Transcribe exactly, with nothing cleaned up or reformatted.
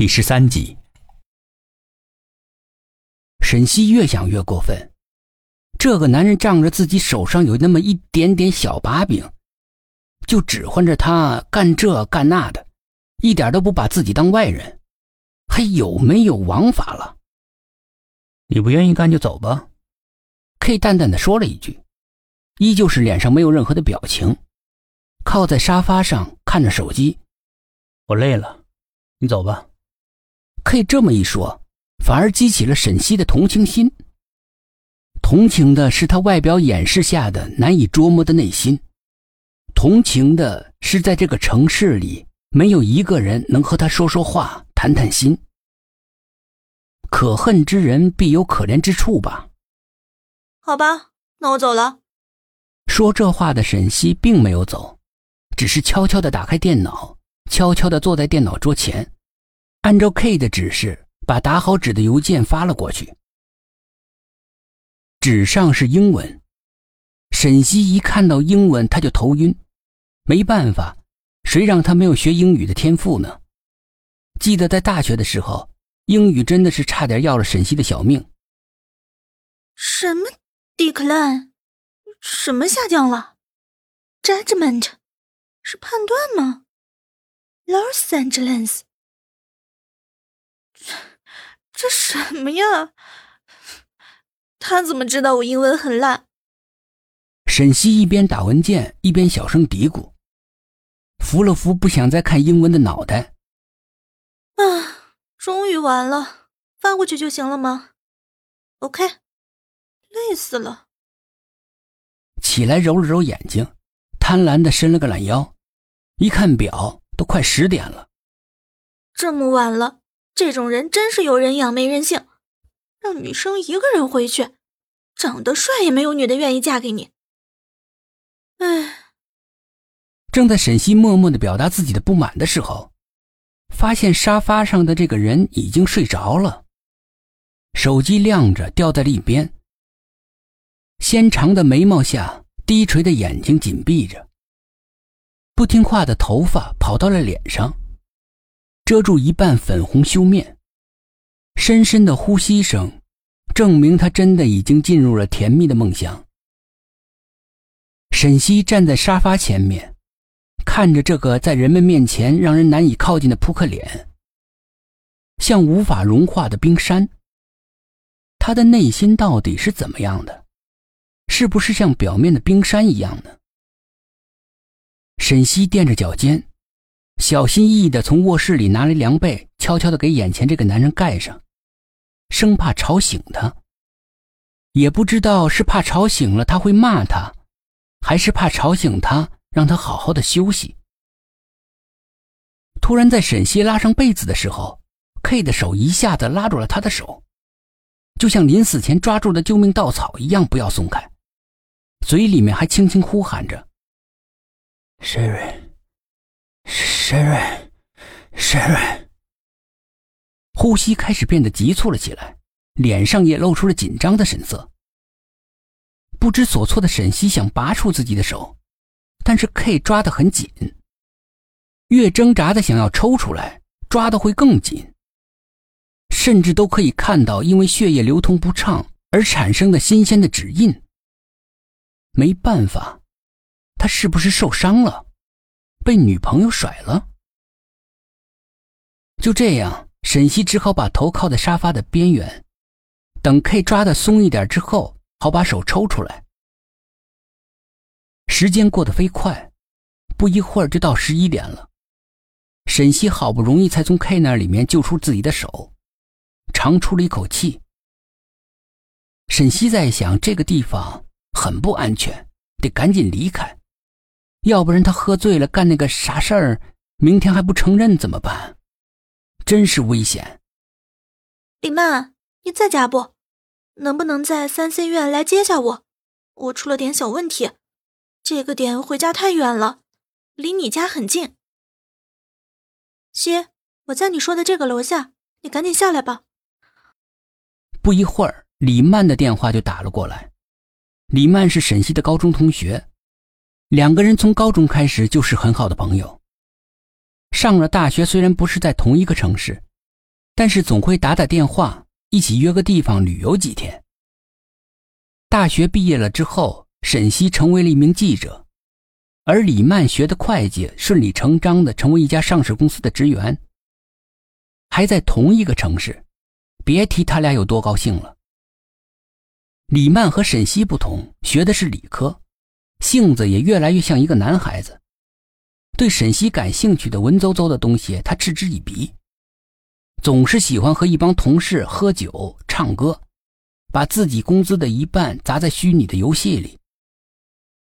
第十三集。沈西越想越过分，这个男人仗着自己手上有那么一点点小把柄，就指唤着他干这干那的，一点都不把自己当外人，还有没有王法了？你不愿意干就走吧。 K 淡淡的说了一句，依旧是脸上没有任何的表情，靠在沙发上看着手机。我累了，你走吧。K 这么一说，反而激起了沈西的同情心。同情的是他外表掩饰下的难以捉摸的内心，同情的是在这个城市里没有一个人能和他说说话谈谈心。可恨之人必有可怜之处吧。好吧，那我走了。说这话的沈西并没有走，只是悄悄地打开电脑，悄悄地坐在电脑桌前，按照 K 的指示把打好纸的邮件发了过去。纸上是英文，沈西一看到英文他就头晕，没办法，谁让他没有学英语的天赋呢？记得在大学的时候，英语真的是差点要了沈西的小命。什么 decline？ 什么下降了？ judgment 是判断吗？ Los Angeles 这什么呀？他怎么知道我英文很烂？沈西一边打文件一边小声嘀咕，扶了扶不想再看英文的脑袋。啊，终于完了，发过去就行了吗？ OK， 累死了。起来揉了揉眼睛，贪婪地伸了个懒腰，一看表都快十点了。这么晚了，这种人真是有人养没人性，让女生一个人回去，长得帅也没有女的愿意嫁给你。唉。正在沈西默默地表达自己的不满的时候，发现沙发上的这个人已经睡着了，手机亮着掉在了一边，纤长的眉毛下低垂的眼睛紧闭着，不听话的头发跑到了脸上，遮住一半粉红修面，深深的呼吸声证明他真的已经进入了甜蜜的梦乡。沈西站在沙发前面，看着这个在人们面前让人难以靠近的扑克脸，像无法融化的冰山。他的内心到底是怎么样的？是不是像表面的冰山一样呢？沈西垫着脚尖，小心翼翼地从卧室里拿来凉被，悄悄地给眼前这个男人盖上，生怕吵醒他。也不知道是怕吵醒了他会骂他，还是怕吵醒他让他好好的休息。突然在沈西拉上被子的时候， K 的手一下子拉住了他的手，就像临死前抓住的救命稻草一样不要松开，嘴里面还轻轻呼喊着 Sherry Sherry Sherry。 呼吸开始变得急促了起来，脸上也露出了紧张的神色。不知所措的沈西想拔出自己的手，但是 K 抓得很紧，越挣扎的想要抽出来，抓得会更紧，甚至都可以看到因为血液流通不畅而产生的新鲜的指印。没办法，他是不是受伤了？被女朋友甩了？就这样，沈西只好把头靠在沙发的边缘，等 K 抓得松一点之后，好把手抽出来。时间过得飞快，不一会儿就到十一点了。沈西好不容易才从 K 那里面救出自己的手，长出了一口气。沈西在想，这个地方很不安全，得赶紧离开，要不然他喝醉了干那个啥事儿，明天还不承认怎么办？真是危险。李曼，你在家不？能不能在三 C 院来接下我？我出了点小问题，这个点回家太远了，离你家很近。西，我在你说的这个楼下，你赶紧下来吧。不一会儿，李曼的电话就打了过来。李曼是沈西的高中同学，两个人从高中开始就是很好的朋友。上了大学虽然不是在同一个城市，但是总会打打电话，一起约个地方旅游几天。大学毕业了之后，沈西成为了一名记者，而李曼学的会计顺理成章地成为一家上市公司的职员，还在同一个城市，别提他俩有多高兴了。李曼和沈西不同，学的是理科，性子也越来越像一个男孩子，对沈西感兴趣的文绉绉的东西他嗤之以鼻，总是喜欢和一帮同事喝酒唱歌，把自己工资的一半砸在虚拟的游戏里，